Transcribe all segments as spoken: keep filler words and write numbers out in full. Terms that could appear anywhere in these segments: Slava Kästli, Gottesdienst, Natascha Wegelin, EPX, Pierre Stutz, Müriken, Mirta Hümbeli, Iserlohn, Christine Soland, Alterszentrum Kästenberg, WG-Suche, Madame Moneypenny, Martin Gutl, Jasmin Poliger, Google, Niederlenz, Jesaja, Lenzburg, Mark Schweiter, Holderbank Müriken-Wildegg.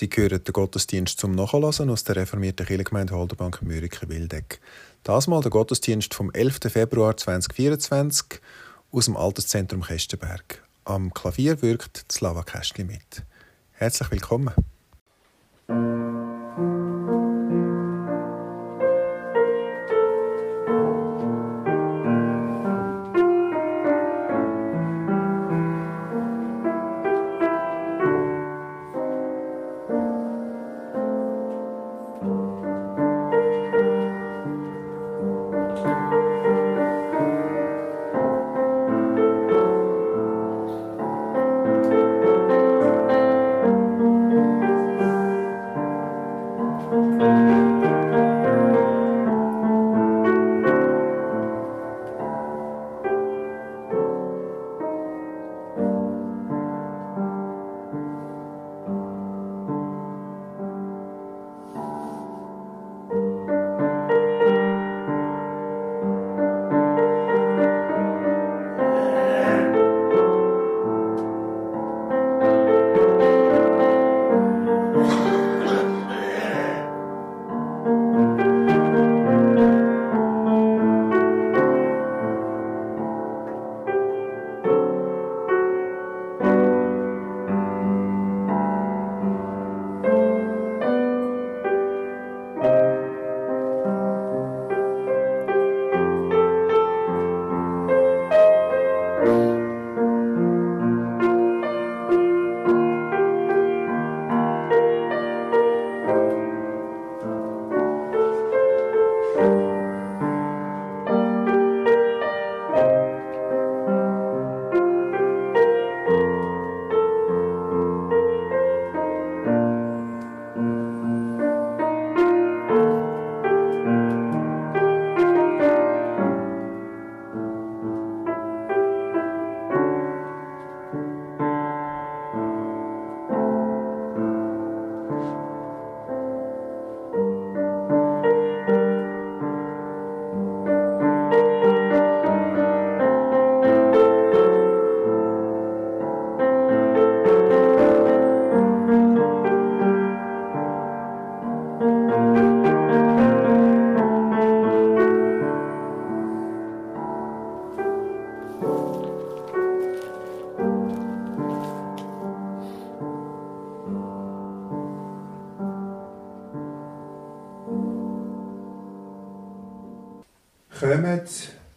Sie hören den Gottesdienst zum Nachhören aus der reformierten Kirchengemeinde Holderbank Müriken-Wildegg. Das mal der Gottesdienst vom elften Februar zweitausendvierundzwanzig aus dem Alterszentrum Kästenberg. Am Klavier wirkt Slava Kästli mit. Herzlich willkommen.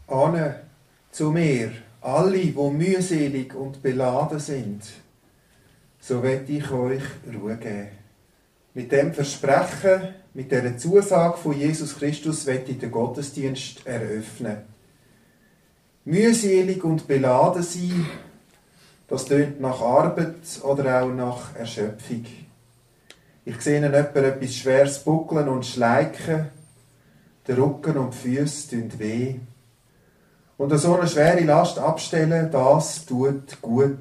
Kommt an zu mir, alle, die mühselig und beladen sind, so will ich euch Ruhe geben. Mit dem Versprechen, mit dieser Zusage von Jesus Christus will ich den Gottesdienst eröffnen. Mühselig und beladen sein, das tönt nach Arbeit oder auch nach Erschöpfung. Ich sehe ihnen jemand etwas Schweres buckeln und schleichen. Der Rücken und die Füße tun weh. Und an so eine schwere Last abstellen, das tut gut.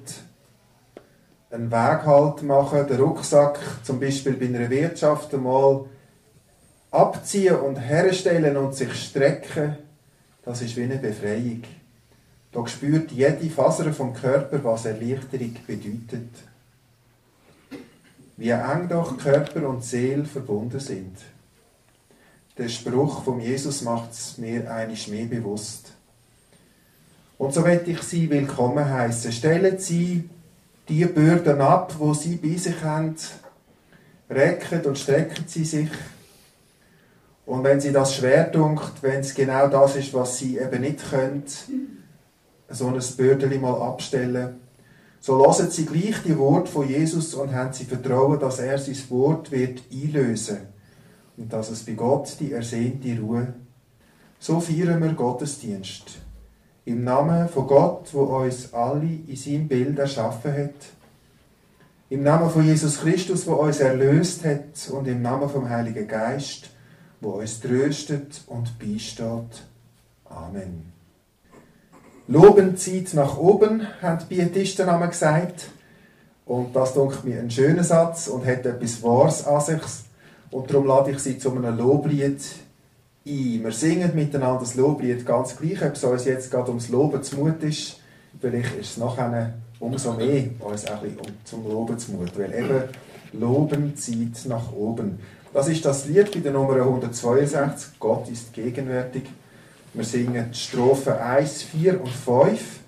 Einen Weghalt machen, den Rucksack zum Beispiel bei einer Wirtschaft einmal abziehen und herstellen und sich strecken, das ist wie eine Befreiung. Da spürt jede Faser vom Körper, was Erleichterung bedeutet. Wie eng doch Körper und Seele verbunden sind. Der Spruch von Jesus macht es mir einiges mehr bewusst. Und so möchte ich Sie willkommen heißen. Stellen Sie die Bürden ab, die Sie bei sich haben. Recken und strecken Sie sich. Und wenn Sie das schwer dunkt, wenn es genau das ist, was Sie eben nicht können, so ein Bürdeli mal abstellen, so hören Sie gleich die Worte von Jesus und haben Sie Vertrauen, dass er sein Wort wird einlösen wird. Und dass es bei Gott die ersehnte Ruhe. So feiern wir Gottesdienst. Im Namen von Gott, wo uns alle in seinem Bild erschaffen hat. Im Namen von Jesus Christus, wo uns erlöst hat. Und im Namen vom Heiligen Geist, wo uns tröstet und beisteht. Amen. Lobendzeit nach oben, haben die Pietisten einmal gesagt. Und das denkt mir ein schöner Satz und hat etwas Wahres an sich. Und darum lade ich Sie zu einem Loblied ein. Wir singen miteinander das Loblied ganz gleich, ob es uns jetzt gerade ums Loben zumut ist. Vielleicht ist es nachher umso mehr uns auch ein bisschen zum Loben zumuten, weil eben Loben zieht nach oben. Das ist das Lied bei der Nummer hundertzweiundsechzig, Gott ist gegenwärtig. Wir singen die Strophen eins, vier und fünf.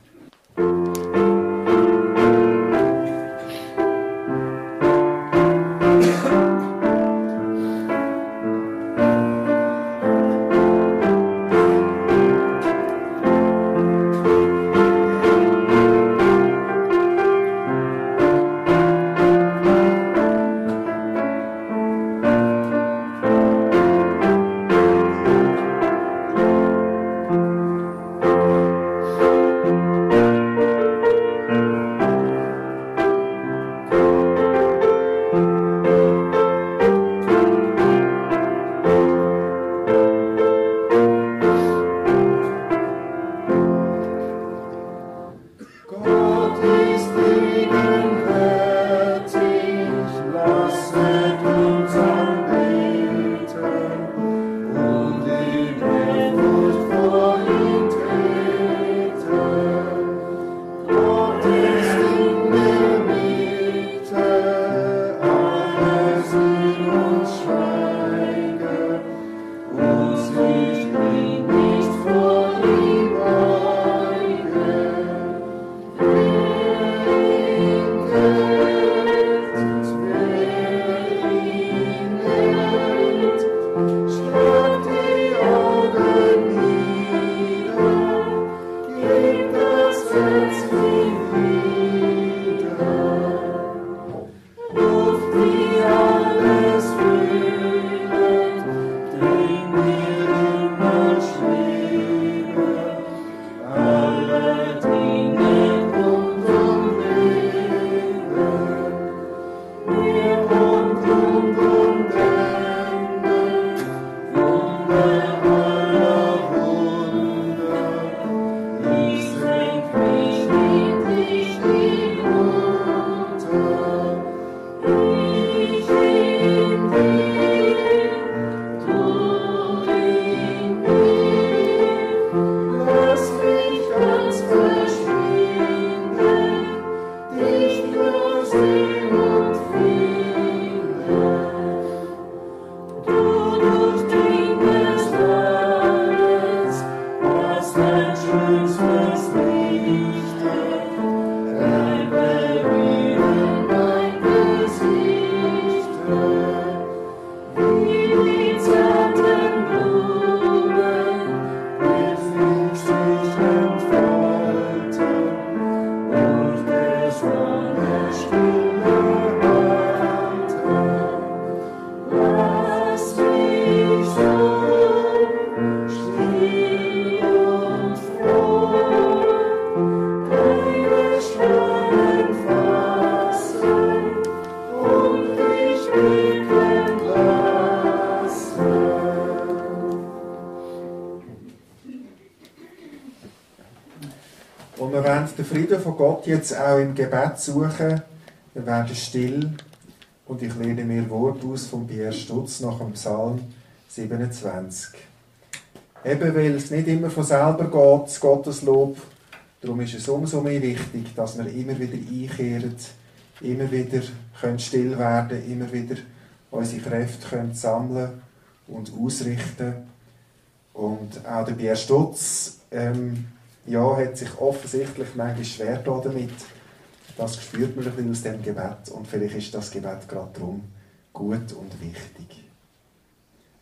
Frieden von Gott jetzt auch im Gebet suchen, wir werden still und ich lerne mir Wort aus von Pierre Stutz nach dem Psalm siebenundzwanzig. Eben weil es nicht immer von selber geht, Gottes Lob, darum ist es umso mehr wichtig, dass wir immer wieder einkehren, immer wieder können still werden, immer wieder unsere Kräfte können sammeln und ausrichten. Und auch der Pierre Stutz, ähm, ja, hat sich offensichtlich manchmal schwer damit. Das spürt man ein bisschen aus dem Gebet. Und vielleicht ist das Gebet gerade darum gut und wichtig.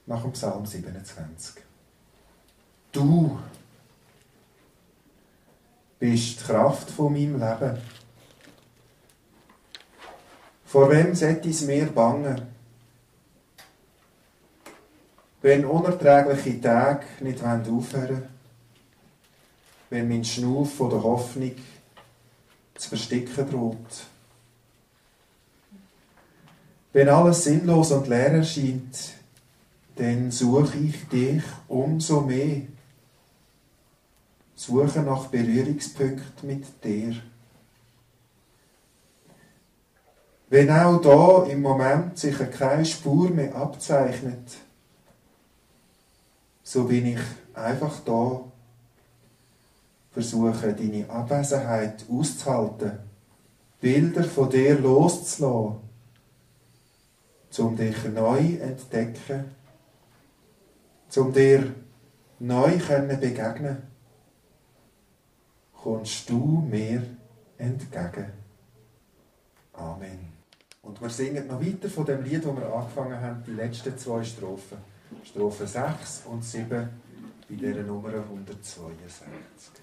Nach dem Psalm siebenundzwanzig. Du bist die Kraft von meinem Leben. Vor wem sollte ich mir bangen? Wenn unerträgliche Tage nicht aufhören wollen, wenn mein Schnauf von der Hoffnung zu versticken droht. Wenn alles sinnlos und leer erscheint, dann suche ich dich umso mehr. Suche nach Berührungspunkten mit dir. Wenn auch da im Moment sich keine Spur mehr abzeichnet, so bin ich einfach da. Versuche, deine Abwesenheit auszuhalten Bilder von dir loszulassen, um dich neu entdecken, um dir neu begegnen, kommst du mir entgegen. Amen. Und wir singen noch weiter von dem Lied, das wir angefangen haben, die letzten zwei Strophen. Strophe sechs und sieben bei der Nummer hundertzweiundsechzig.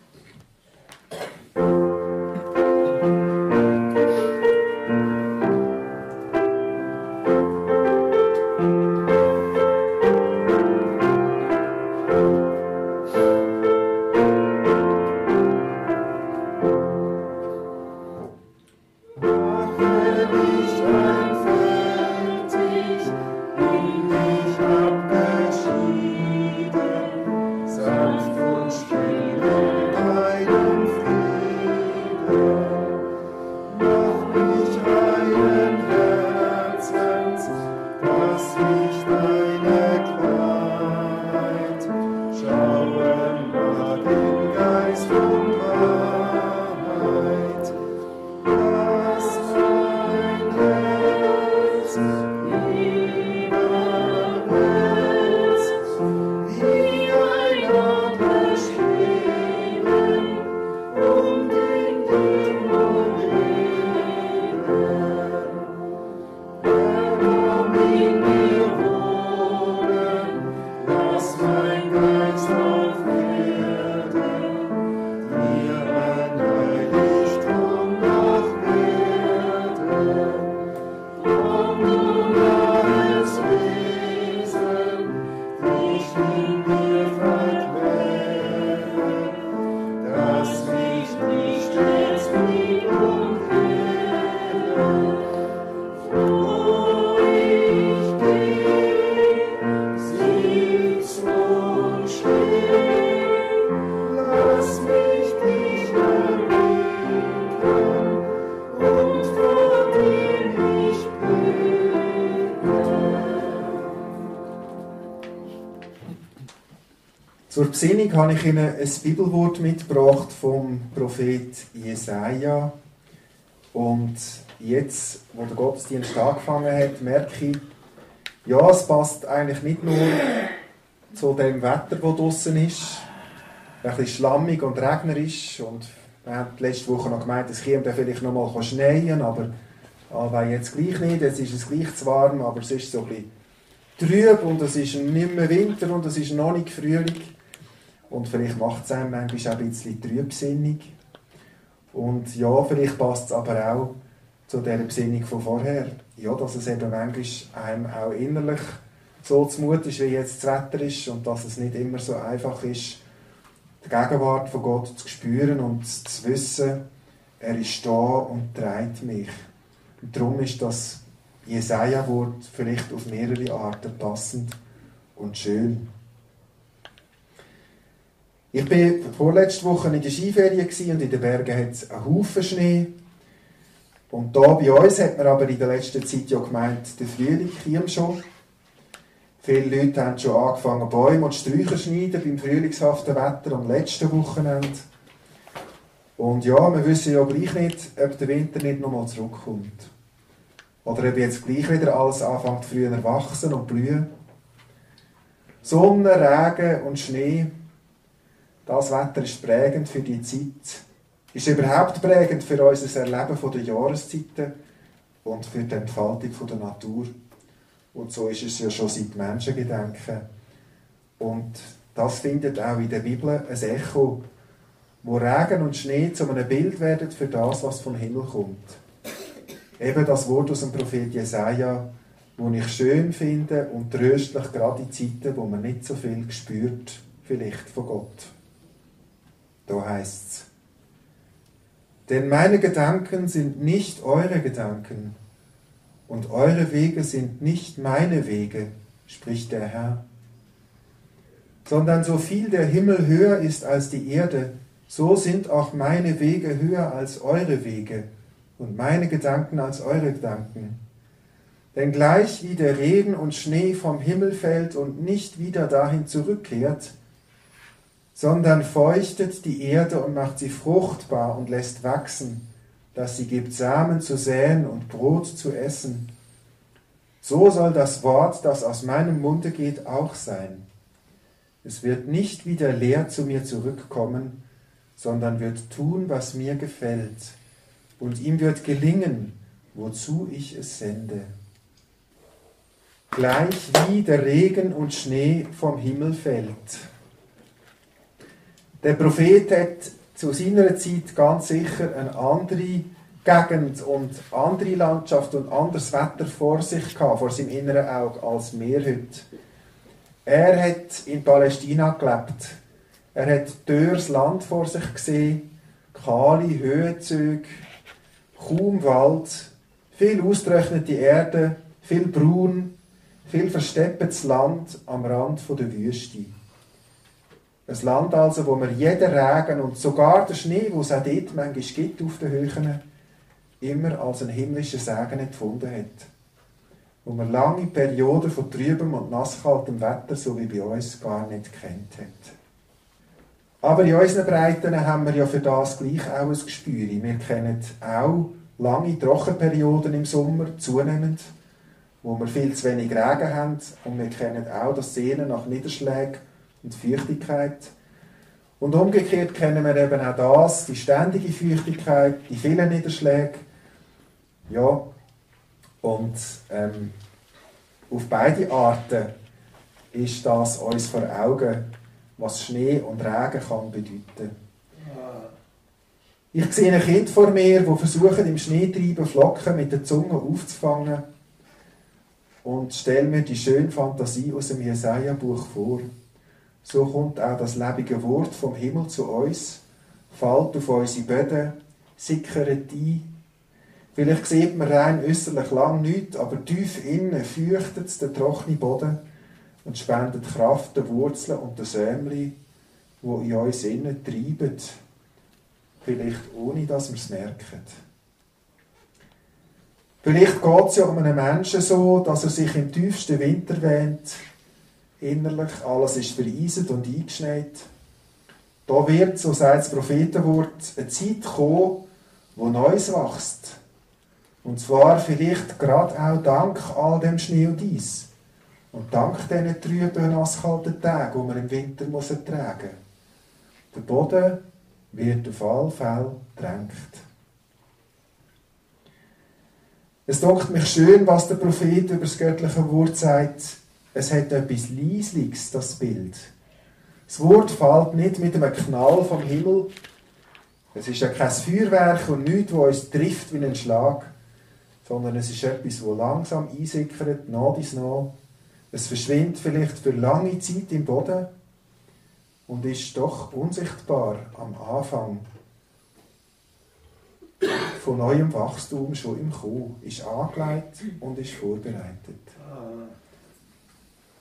Zur Besinnung habe ich Ihnen ein Bibelwort mitgebracht vom Prophet Jesaja. Und jetzt, wo der Gottesdienst angefangen hat, merke ich, ja, es passt eigentlich nicht nur zu dem Wetter, das draußen ist, ein bisschen schlammig und regnerisch. Und wir haben letzte Woche noch gemeint, es käme vielleicht noch mal schneien, aber, aber jetzt gleich nicht, jetzt ist es gleich zu warm, aber es ist so ein bisschen trüb und es ist nicht mehr Winter und es ist noch nicht Frühling. Und vielleicht macht es einem manchmal auch ein bisschen trübsinnig. Und ja, vielleicht passt es aber auch zu dieser Besinnung von vorher. Ja, dass es eben manchmal einem auch innerlich so zumut ist, wie jetzt das Wetter ist und dass es nicht immer so einfach ist, die Gegenwart von Gott zu spüren und zu wissen, er ist da und trägt mich. Und darum ist das Jesaja-Wort vielleicht auf mehrere Arten passend und schön. Ich war vorletzte Woche in der Skiferie und in den Bergen hat es einen Haufen Schnee. Und da bei uns hat man aber in der letzten Zeit ja gemeint, der Frühling kommt schon. Viele Leute haben schon angefangen, Bäume und Sträucher zu schneiden beim frühlingshaften Wetter am letzten Wochenende. Und ja, wir wissen ja gleich nicht, ob der Winter nicht nochmal zurückkommt. Oder ob jetzt gleich wieder alles anfängt, früher wachsen und blühen. Sonne, Regen und Schnee. Das Wetter ist prägend für die Zeit, ist überhaupt prägend für unser Erleben der Jahreszeiten und für die Entfaltung der Natur. Und so ist es ja schon seit Menschengedenken. Und das findet auch in der Bibel ein Echo, wo Regen und Schnee zu einem Bild werden für das, was vom Himmel kommt. Eben das Wort aus dem Prophet Jesaja, das ich schön finde und tröstlich, gerade in Zeiten, wo man nicht so viel spürt, vielleicht von Gott. Da heißt es: Denn meine Gedanken sind nicht eure Gedanken und eure Wege sind nicht meine Wege, spricht der Herr. Sondern so viel der Himmel höher ist als die Erde, so sind auch meine Wege höher als eure Wege und meine Gedanken als eure Gedanken. Denn gleich wie der Regen und Schnee vom Himmel fällt und nicht wieder dahin zurückkehrt, sondern feuchtet die Erde und macht sie fruchtbar und lässt wachsen, das sie gibt, Samen zu säen und Brot zu essen. So soll das Wort, das aus meinem Munde geht, auch sein. Es wird nicht wieder leer zu mir zurückkommen, sondern wird tun, was mir gefällt, und ihm wird gelingen, wozu ich es sende. Gleich wie der Regen und Schnee vom Himmel fällt. Der Prophet hat zu seiner Zeit ganz sicher eine andere Gegend und andere Landschaft und anderes Wetter vor sich gehabt, vor seinem inneren Auge, als wir heute. Er hat in Palästina gelebt. Er hat dürres Land vor sich gesehen, kahle Höhenzüge, kaum Wald, viel ausgetrocknete Erde, viel Braun, viel versteppetes Land am Rand der Wüste. Ein Land also, wo man jeden Regen und sogar den Schnee, den es auch dort manchmal gibt auf den Höhen, immer als einen himmlischen Segen empfunden hat. Wo man lange Perioden von trübem und nasskaltem Wetter, so wie bei uns, gar nicht kennt hat. Aber in unseren Breiten haben wir ja für das gleich auch ein Gespür. Wir kennen auch lange Trockenperioden im Sommer, zunehmend, wo wir viel zu wenig Regen haben, und wir kennen auch das Sehnen nach Niederschlägen und Feuchtigkeit. Und umgekehrt kennen wir eben auch das, die ständige Feuchtigkeit, die vielen Niederschläge. Ja, und ähm, auf beide Arten ist das uns vor Augen, was Schnee und Regen kann bedeuten. Ich sehe ein Kind vor mir, die versuchen, im Schneetreiben Flocken mit der Zunge aufzufangen, und stelle mir die schöne Fantasie aus dem Jesaja-Buch vor. So kommt auch das lebendige Wort vom Himmel zu uns, fällt auf unsere Böden, sickert ein. Vielleicht sieht man rein äußerlich lang nichts, aber tief innen fürchtet es den trockenen Boden und spendet Kraft den Wurzeln und den Sämli, die in uns innen treiben, vielleicht ohne, dass wir es merken. Vielleicht geht es ja um einen Menschen so, dass er sich im tiefsten Winter wähnt, innerlich alles ist vereiset und eingeschneit. Da wird, so sagt das Prophetenwort, eine Zeit kommen, wo Neues wächst. Und zwar vielleicht gerade auch dank all dem Schnee und Eis. Und dank diesen trüben, nasskalten Tagen, die man im Winter muss ertragen muss. Der Boden wird auf alle Fälle gedrängt. Es dunkelt mich schön, was der Prophet über das göttliche Wort sagt. Es hat etwas Leisliches, das Bild. Das Wort fällt nicht mit einem Knall vom Himmel. Es ist ja kein Feuerwerk und nichts, das uns trifft wie ein Schlag, sondern es ist etwas, das langsam einsickert, nach dies nach. Es verschwindet vielleicht für lange Zeit im Boden und ist doch unsichtbar am Anfang von neuem Wachstum schon im Kuh, ist angelegt und ist vorbereitet.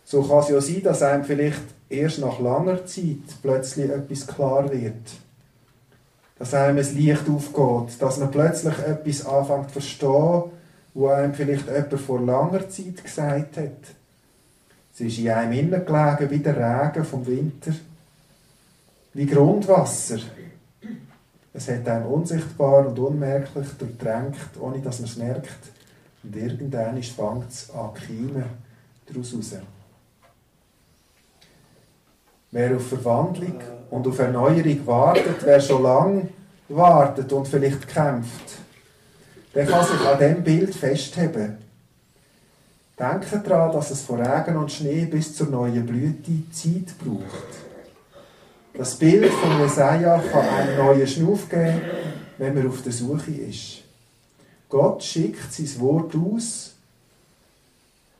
So kann es ja sein, dass einem vielleicht erst nach langer Zeit plötzlich etwas klar wird. Dass einem ein Licht aufgeht, dass man plötzlich etwas anfängt zu verstehen, was einem vielleicht jemand vor langer Zeit gesagt hat. Es ist in einem innen gelegen wie der Regen vom Winter, wie Grundwasser. Es hat einem unsichtbar und unmerklich durchdrängt, ohne dass man es merkt. Und irgendwann fängt es an zu keimen daraus raus. Wer auf Verwandlung und auf Erneuerung wartet, wer schon lange wartet und vielleicht kämpft, der kann sich an diesem Bild festheben. Denke daran, dass es von Regen und Schnee bis zur neuen Blüte Zeit braucht. Das Bild von Jesaja kann einen neuen Schnuff geben, wenn man auf der Suche ist. Gott schickt sein Wort aus,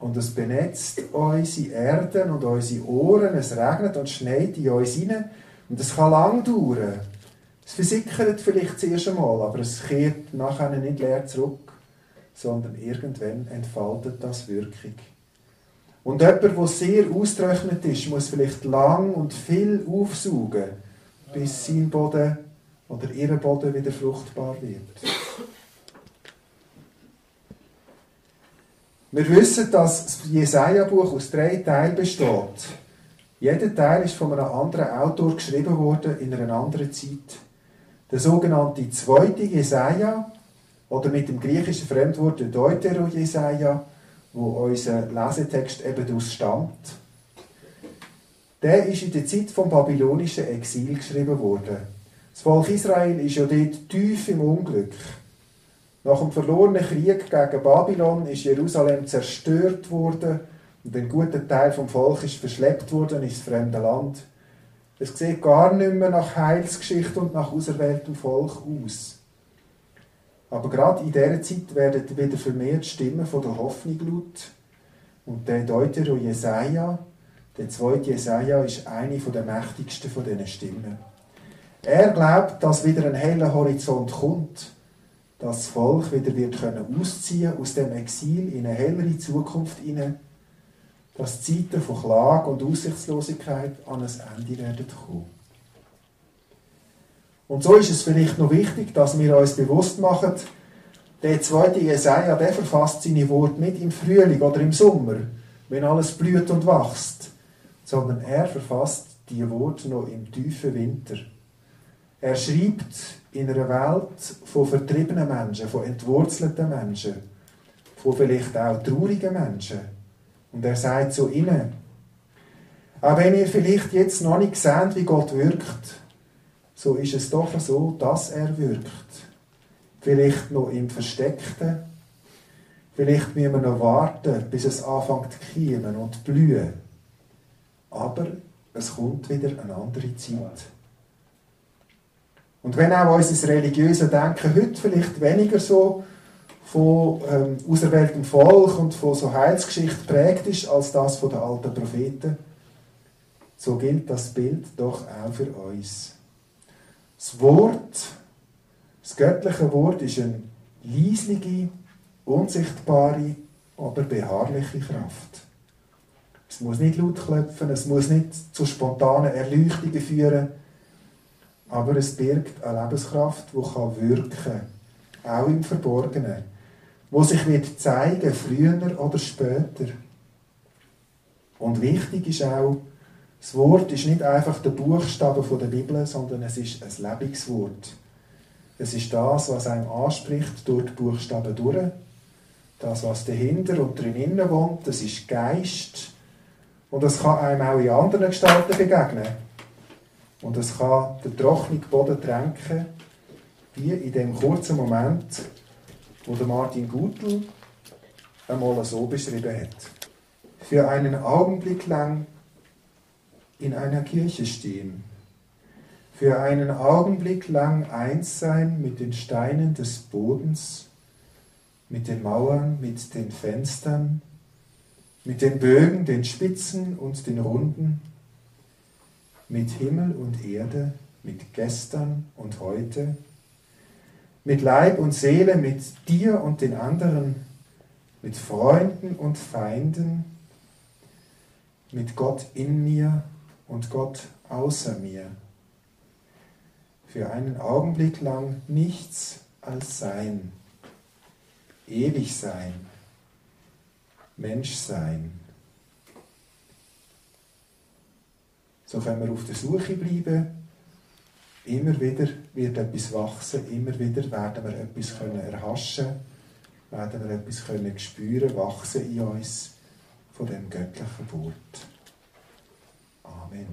und es benetzt unsere Erden und unsere Ohren, es regnet und schneit in uns hinein. Und es kann lang dauern. Es versickert vielleicht zuerst einmal, aber es kehrt nachher nicht leer zurück, sondern irgendwann entfaltet das Wirkung. Und jemand, der sehr ausgetrocknet ist, muss vielleicht lang und viel aufsaugen, bis sein Boden oder ihr Boden wieder fruchtbar wird. Wir wissen, dass das Jesaja-Buch aus drei Teilen besteht. Jeder Teil ist von einem anderen Autor geschrieben worden in einer anderen Zeit. Der sogenannte zweite Jesaja Oder mit dem griechischen Fremdwort Deutero Jesaja, wo unser Lesetext eben daraus stammt. Der ist in der Zeit vom babylonischen Exil geschrieben worden. Das Volk Israel ist ja dort tief im Unglück. Nach dem verlorenen Krieg gegen Babylon ist Jerusalem zerstört worden und ein guter Teil vom Volk ist verschleppt worden ins fremde Land. Es sieht gar nicht mehr nach Heilsgeschichte und nach auserwähltem Volk aus. Aber gerade in dieser Zeit werden wieder vermehrt Stimmen von der Hoffnung laut. Und der Deutero Jesaja, der zweite Jesaja, ist eine der mächtigsten von diesen Stimmen. Er glaubt, dass wieder ein heller Horizont kommt, dass das Volk wieder wird können ausziehen aus dem Exil in eine hellere Zukunft hinein, dass Zeiten von Klage und Aussichtslosigkeit an ein Ende werden kommen. Und so ist es vielleicht noch wichtig, dass wir uns bewusst machen, der zweite Jesaja, der verfasst seine Worte nicht im Frühling oder im Sommer, wenn alles blüht und wächst, sondern er verfasst die Worte noch im tiefen Winter. Er schreibt in einer Welt von vertriebenen Menschen, von entwurzelten Menschen, von vielleicht auch traurigen Menschen. Und er sagt zu ihnen, auch wenn ihr vielleicht jetzt noch nicht seht, wie Gott wirkt, so ist es doch so, dass er wirkt. Vielleicht noch im Versteckten, vielleicht müssen wir noch warten, bis es anfängt zu keimen und zu blühen. Aber es kommt wieder eine andere Zeit. Und wenn auch unser religiöses Denken heute vielleicht weniger so von ähm, auserwähltem Volk und von so Heilsgeschichte geprägt ist, als das von den alten Propheten, so gilt das Bild doch auch für uns. Das Wort, das göttliche Wort, ist eine leislige, unsichtbare, aber beharrliche Kraft. Es muss nicht laut klopfen, es muss nicht zu spontanen Erleuchtungen führen, aber es birgt eine Lebenskraft, die wirken kann. Auch im Verborgenen, wo sich wird zeigen, früher oder später. Und wichtig ist auch, das Wort ist nicht einfach der Buchstabe von der Bibel, sondern es ist ein lebendiges Wort. Es ist das, was einem anspricht durch die Buchstaben durch. Das, was dahinter und drinnen wohnt, das ist Geist. Und es kann einem auch in anderen Gestalten begegnen. Und es kann den trockenen Boden tränken, wie in dem kurzen Moment, wo der Martin Gutl einmal so beschrieben hat. Für einen Augenblick lang in einer Kirche stehen. Für einen Augenblick lang eins sein mit den Steinen des Bodens, mit den Mauern, mit den Fenstern, mit den Bögen, den Spitzen und den Runden, mit Himmel und Erde, mit gestern und heute, mit Leib und Seele, mit dir und den anderen, mit Freunden und Feinden, mit Gott in mir und Gott außer mir. Für einen Augenblick lang nichts als sein, ewig sein, Mensch sein. So können wir auf der Suche bleiben. Immer wieder wird etwas wachsen, immer wieder werden wir etwas erhaschen können, werden wir etwas können spüren, wachsen in uns von dem göttlichen Wort. Amen.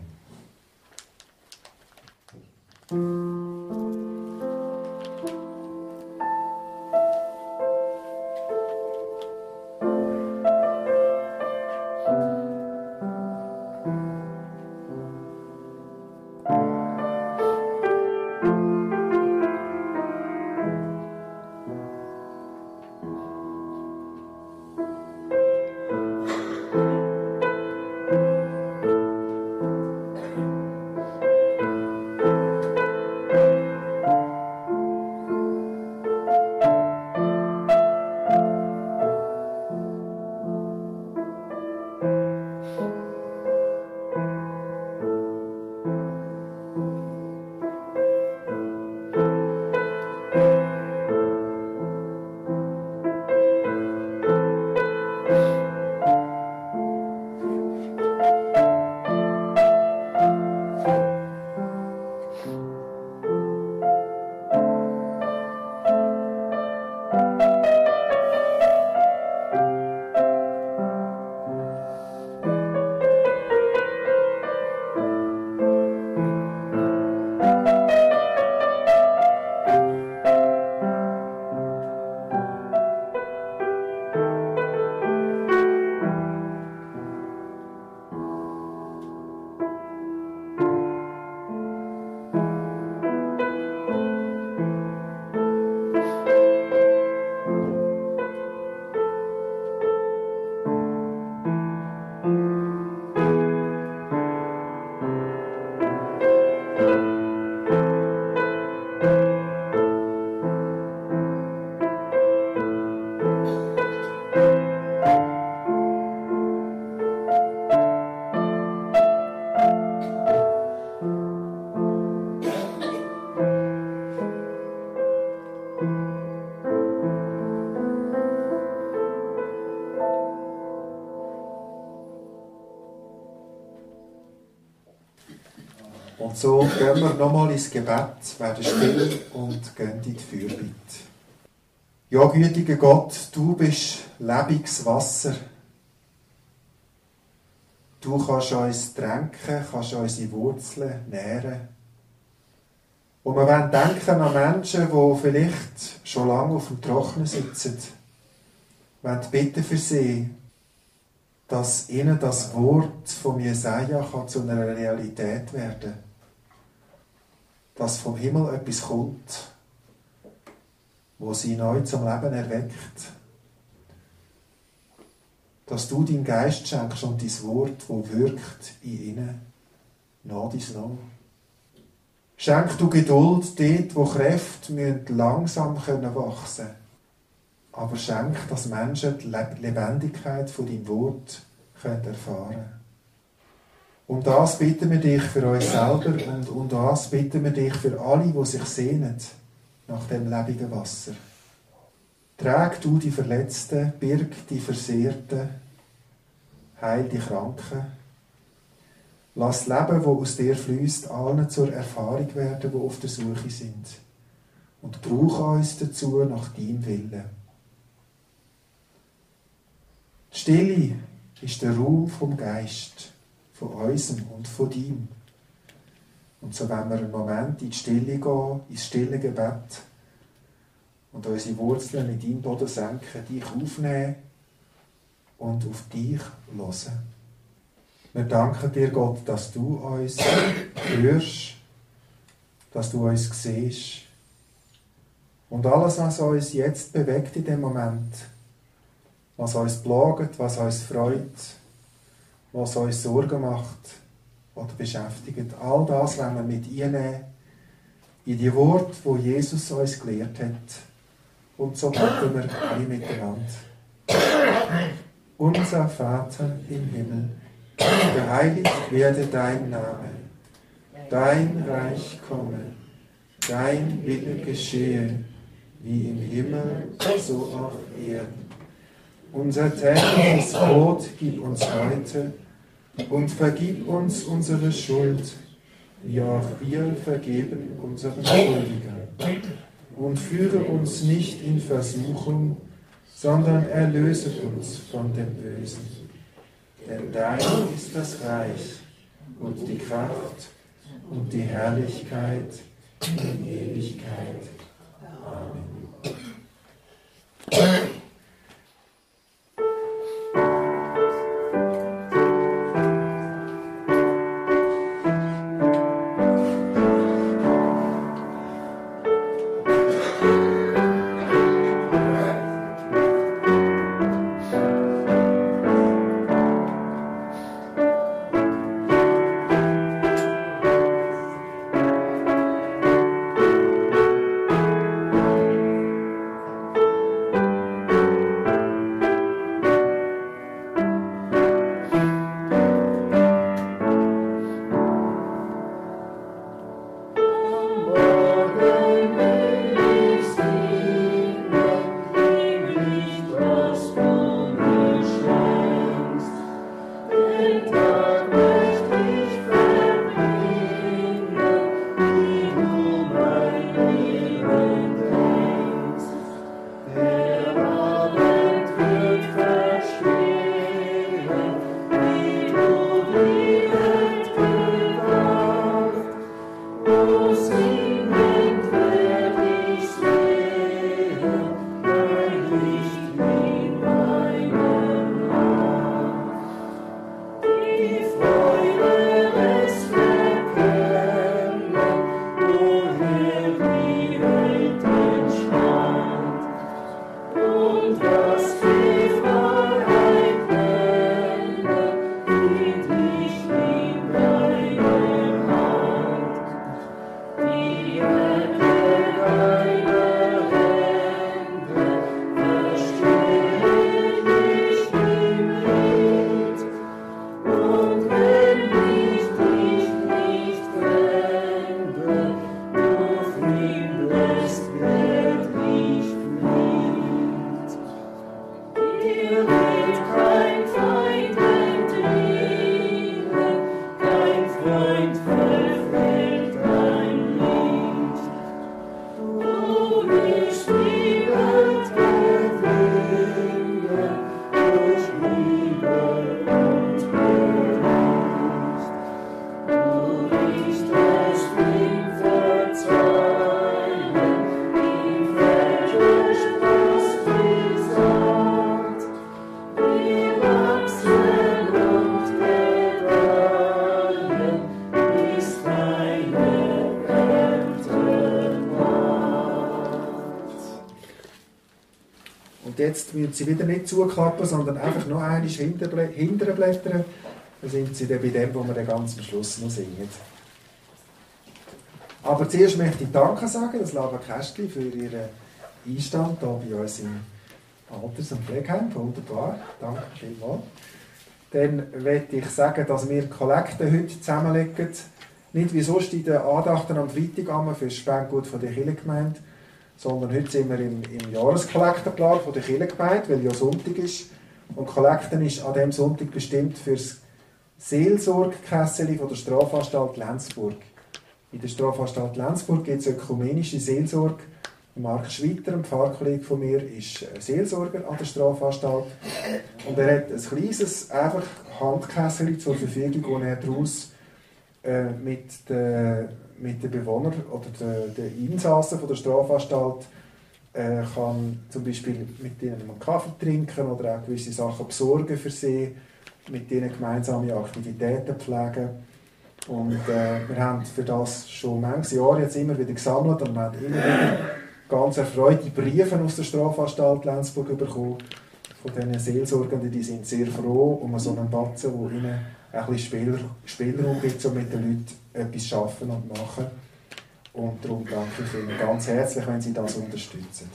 Und so gehen wir nochmal ins Gebet, werden still und gehen in die Fürbitte. Ja, gütiger Gott, du bist lebendiges Wasser. Du kannst uns tränken, kannst unsere Wurzeln nähren. Und wir wollen denken an Menschen, die vielleicht schon lange auf dem Trocknen sitzen. Wir wollen bitten für sie, dass ihnen das Wort von Jesaja kann zu einer Realität werden kann. Dass vom Himmel etwas kommt, wo sie neu zum Leben erweckt. Dass du deinen Geist schenkst und dein Wort, das wirkt in ihnen, nach dies noch. Schenk du Geduld dort, wo Kräfte müssen langsam wachsen können. Aber schenk, dass Menschen die Lebendigkeit von deinem Wort erfahren können. Um das bitten wir dich für uns selber und um das bitten wir dich für alle, die sich sehnen nach dem lebendigen Wasser. Träg du die Verletzten, birg die Versehrten, heil die Kranken. Lass das Leben, das aus dir fließt, allen zur Erfahrung werden, die auf der Suche sind. Und brauche uns dazu nach deinem Willen. Die Stille ist der Raum vom Geist, von unserem und von deinem. Und so wollen wir einen Moment in die Stille gehen, ins stille Gebet, und unsere Wurzeln in deinem Boden senken, dich aufnehmen und auf dich hören. Wir danken dir, Gott, dass du uns hörst, dass du uns siehst. Und alles, was uns jetzt bewegt in dem Moment, was uns plagt, was uns freut, was uns Sorgen macht oder beschäftigt, all das wollen wir mit einnehmen in die Worte, die Jesus uns gelehrt hat. Und so beten wir alle miteinander. Unser Vater im Himmel, geheiligt werde dein Name, dein Reich komme, dein Wille geschehe, wie im Himmel, so auf Erden. Unser tägliches Brot gib uns heute und vergib uns unsere Schuld, wie auch wir vergeben unseren Schuldigern. Und führe uns nicht in Versuchung, sondern erlöse uns von dem Bösen. Denn dein ist das Reich und die Kraft und die Herrlichkeit in Ewigkeit. Amen. Thank you. Und jetzt müssen sie wieder nicht zuklappen, sondern einfach noch einmal hinterblättern. Dann sind sie dann bei dem, wo wir den ganzen Schluss noch singen. Aber zuerst möchte ich Danke sagen, das Slava Kästli, für Ihren Einstand hier bei uns im Alters- und Pflegeheim. Wunderbar, danke vielmals. Dann möchte ich sagen, dass wir die Kollekte heute zusammenlegen. Nicht wie sonst in den Andachten am Freitagabend für das Spendengut der Kirchengemeinde, sondern heute sind wir im, im Jahreskollektenplan der Kirchengemeinde, weil ja Sonntag ist. Und Kollekten ist an diesem Sonntag bestimmt für das Seelsorgkässeli der Strafanstalt Lenzburg. In der Strafanstalt Lenzburg gibt es ökumenische Seelsorge. Mark Schweiter, ein Pfarrkollege von mir, ist Seelsorger an der Strafanstalt. Und er hat ein kleines einfach Handkässeli zur Verfügung, wo er daraus äh, mit den mit den Bewohnern oder den, den Insassen von der Strafanstalt äh, kann zum Beispiel mit ihnen einen Kaffee trinken oder auch gewisse Sachen besorgen für sie, mit ihnen gemeinsame Aktivitäten pflegen. Und äh, wir haben für das schon manche Jahre jetzt immer wieder gesammelt und wir haben immer wieder ganz erfreute Briefe aus der Strafanstalt Lenzburg bekommen von diesen Seelsorgenden, die sind sehr froh um so einen Batzen, der ihnen ein bisschen Spielraum gibt, um mit den Leuten etwas schaffen und machen. Und darum danke ich Ihnen ganz herzlich, wenn Sie das unterstützen.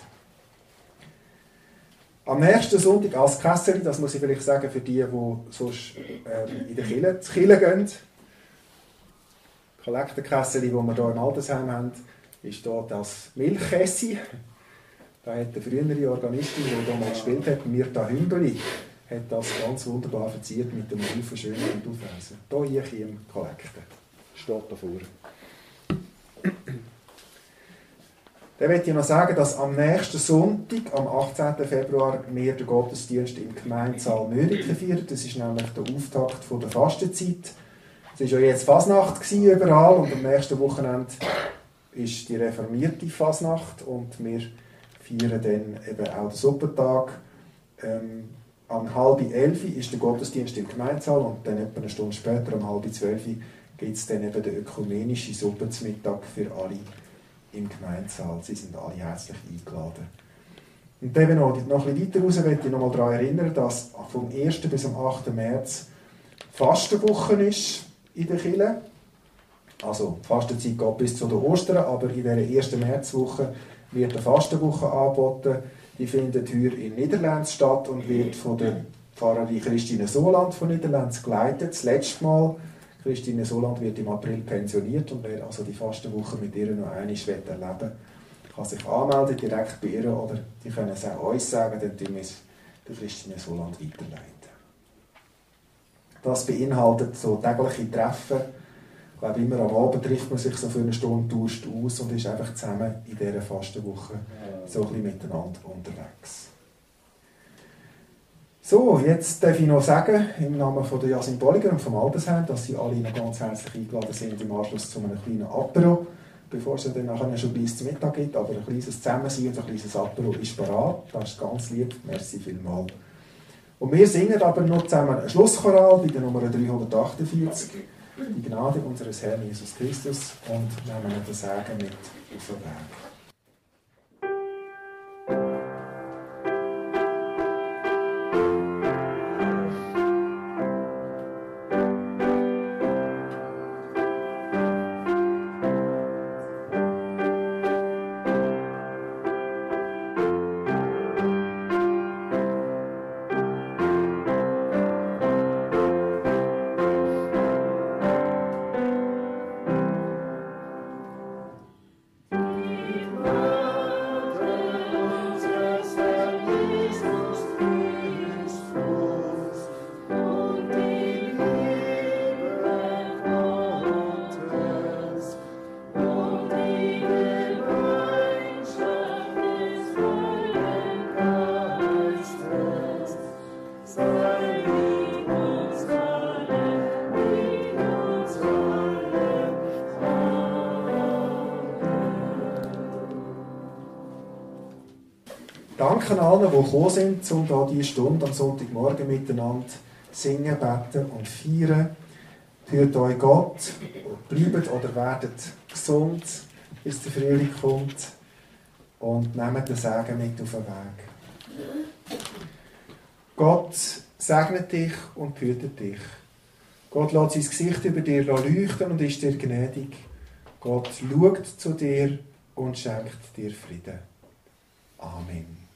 Am nächsten Sonntag als Kässeli, das muss ich vielleicht sagen für die, die sonst ähm, in die Kirche, die Kirche gehen, Kollektenkässeli, die wir hier im Altersheim haben, ist hier das Milchkässi. Da hat eine frühere Organistin, die damals gespielt hat, Mirta Hümbeli, hat das ganz wunderbar verziert mit dem Haufen Schönheit und Aufhäusen. Hier hier im Kollekten. Steht da vor. Dann möchte ich noch sagen, dass am nächsten Sonntag, am achtzehnten Februar, wir den Gottesdienst im Gemeindesaal Müriken feiern. Das ist nämlich der Auftakt von der Fastenzeit. Es war ja jetzt Fasnacht überall und am nächsten Wochenende ist die reformierte Fasnacht und wir feiern dann eben auch den Suppentag. Ähm, Am halb elf ist der Gottesdienst im Gemeindesaal und dann etwa eine Stunde später, um halb zwölf, gibt es dann eben den ökumenischen Suppenmittag für alle im Gemeindesaal. Sie sind alle herzlich eingeladen. Und eben noch, noch ein bisschen weiter raus möchte ich noch mal daran erinnern, dass vom ersten bis am achten März Fastenwoche ist in der Kirche. Also die Fastenzeit geht bis zu den Ostern, aber in der ersten Märzwoche wird eine Fastenwoche angeboten. Die findet hier in Niederlenz statt und wird von der Pfarrerin Christine Soland von Niederlenz geleitet. Das letzte Mal, Christine Soland wird im April pensioniert und wer also die Fastenwoche mit ihr noch einmal erleben will, kann sich anmelden, direkt bei ihr oder die können es auch uns sagen, dann tun wir es der Christine Soland weiterleiten. Das beinhaltet so tägliche Treffen. Ich glaube, immer am Abend trifft man sich so für eine Stunde, tauscht aus und ist einfach zusammen in dieser Fastenwoche so ein bisschen miteinander unterwegs. So, jetzt darf ich noch sagen, im Namen von der Jasmin Poliger und vom Altersheim, dass Sie alle noch ganz herzlich eingeladen sind im Anschluss zu einem kleinen Apero, bevor es dann nachher schon bis zum Mittag geht, aber ein kleines Zusammensein und ein kleines Apero ist parat. Das ist ganz lieb, merci vielmals. Und wir singen aber noch zusammen einen Schlusschoral bei der Nummer dreihundertachtundvierzig. Die Gnade unseres Herrn Jesus Christus und nehmen das Sagen mit auf den Weg. Danke allen, die gekommen sind, um hier diese Stunde am Sonntagmorgen miteinander singen, beten und feiern. Hört euch Gott, bleibt oder werdet gesund, bis der Frühling kommt und nehmt den Segen mit auf den Weg. Gott segnet dich und behütet dich. Gott lässt sein Gesicht über dir leuchten und ist dir gnädig. Gott schaut zu dir und schenkt dir Frieden. Amen.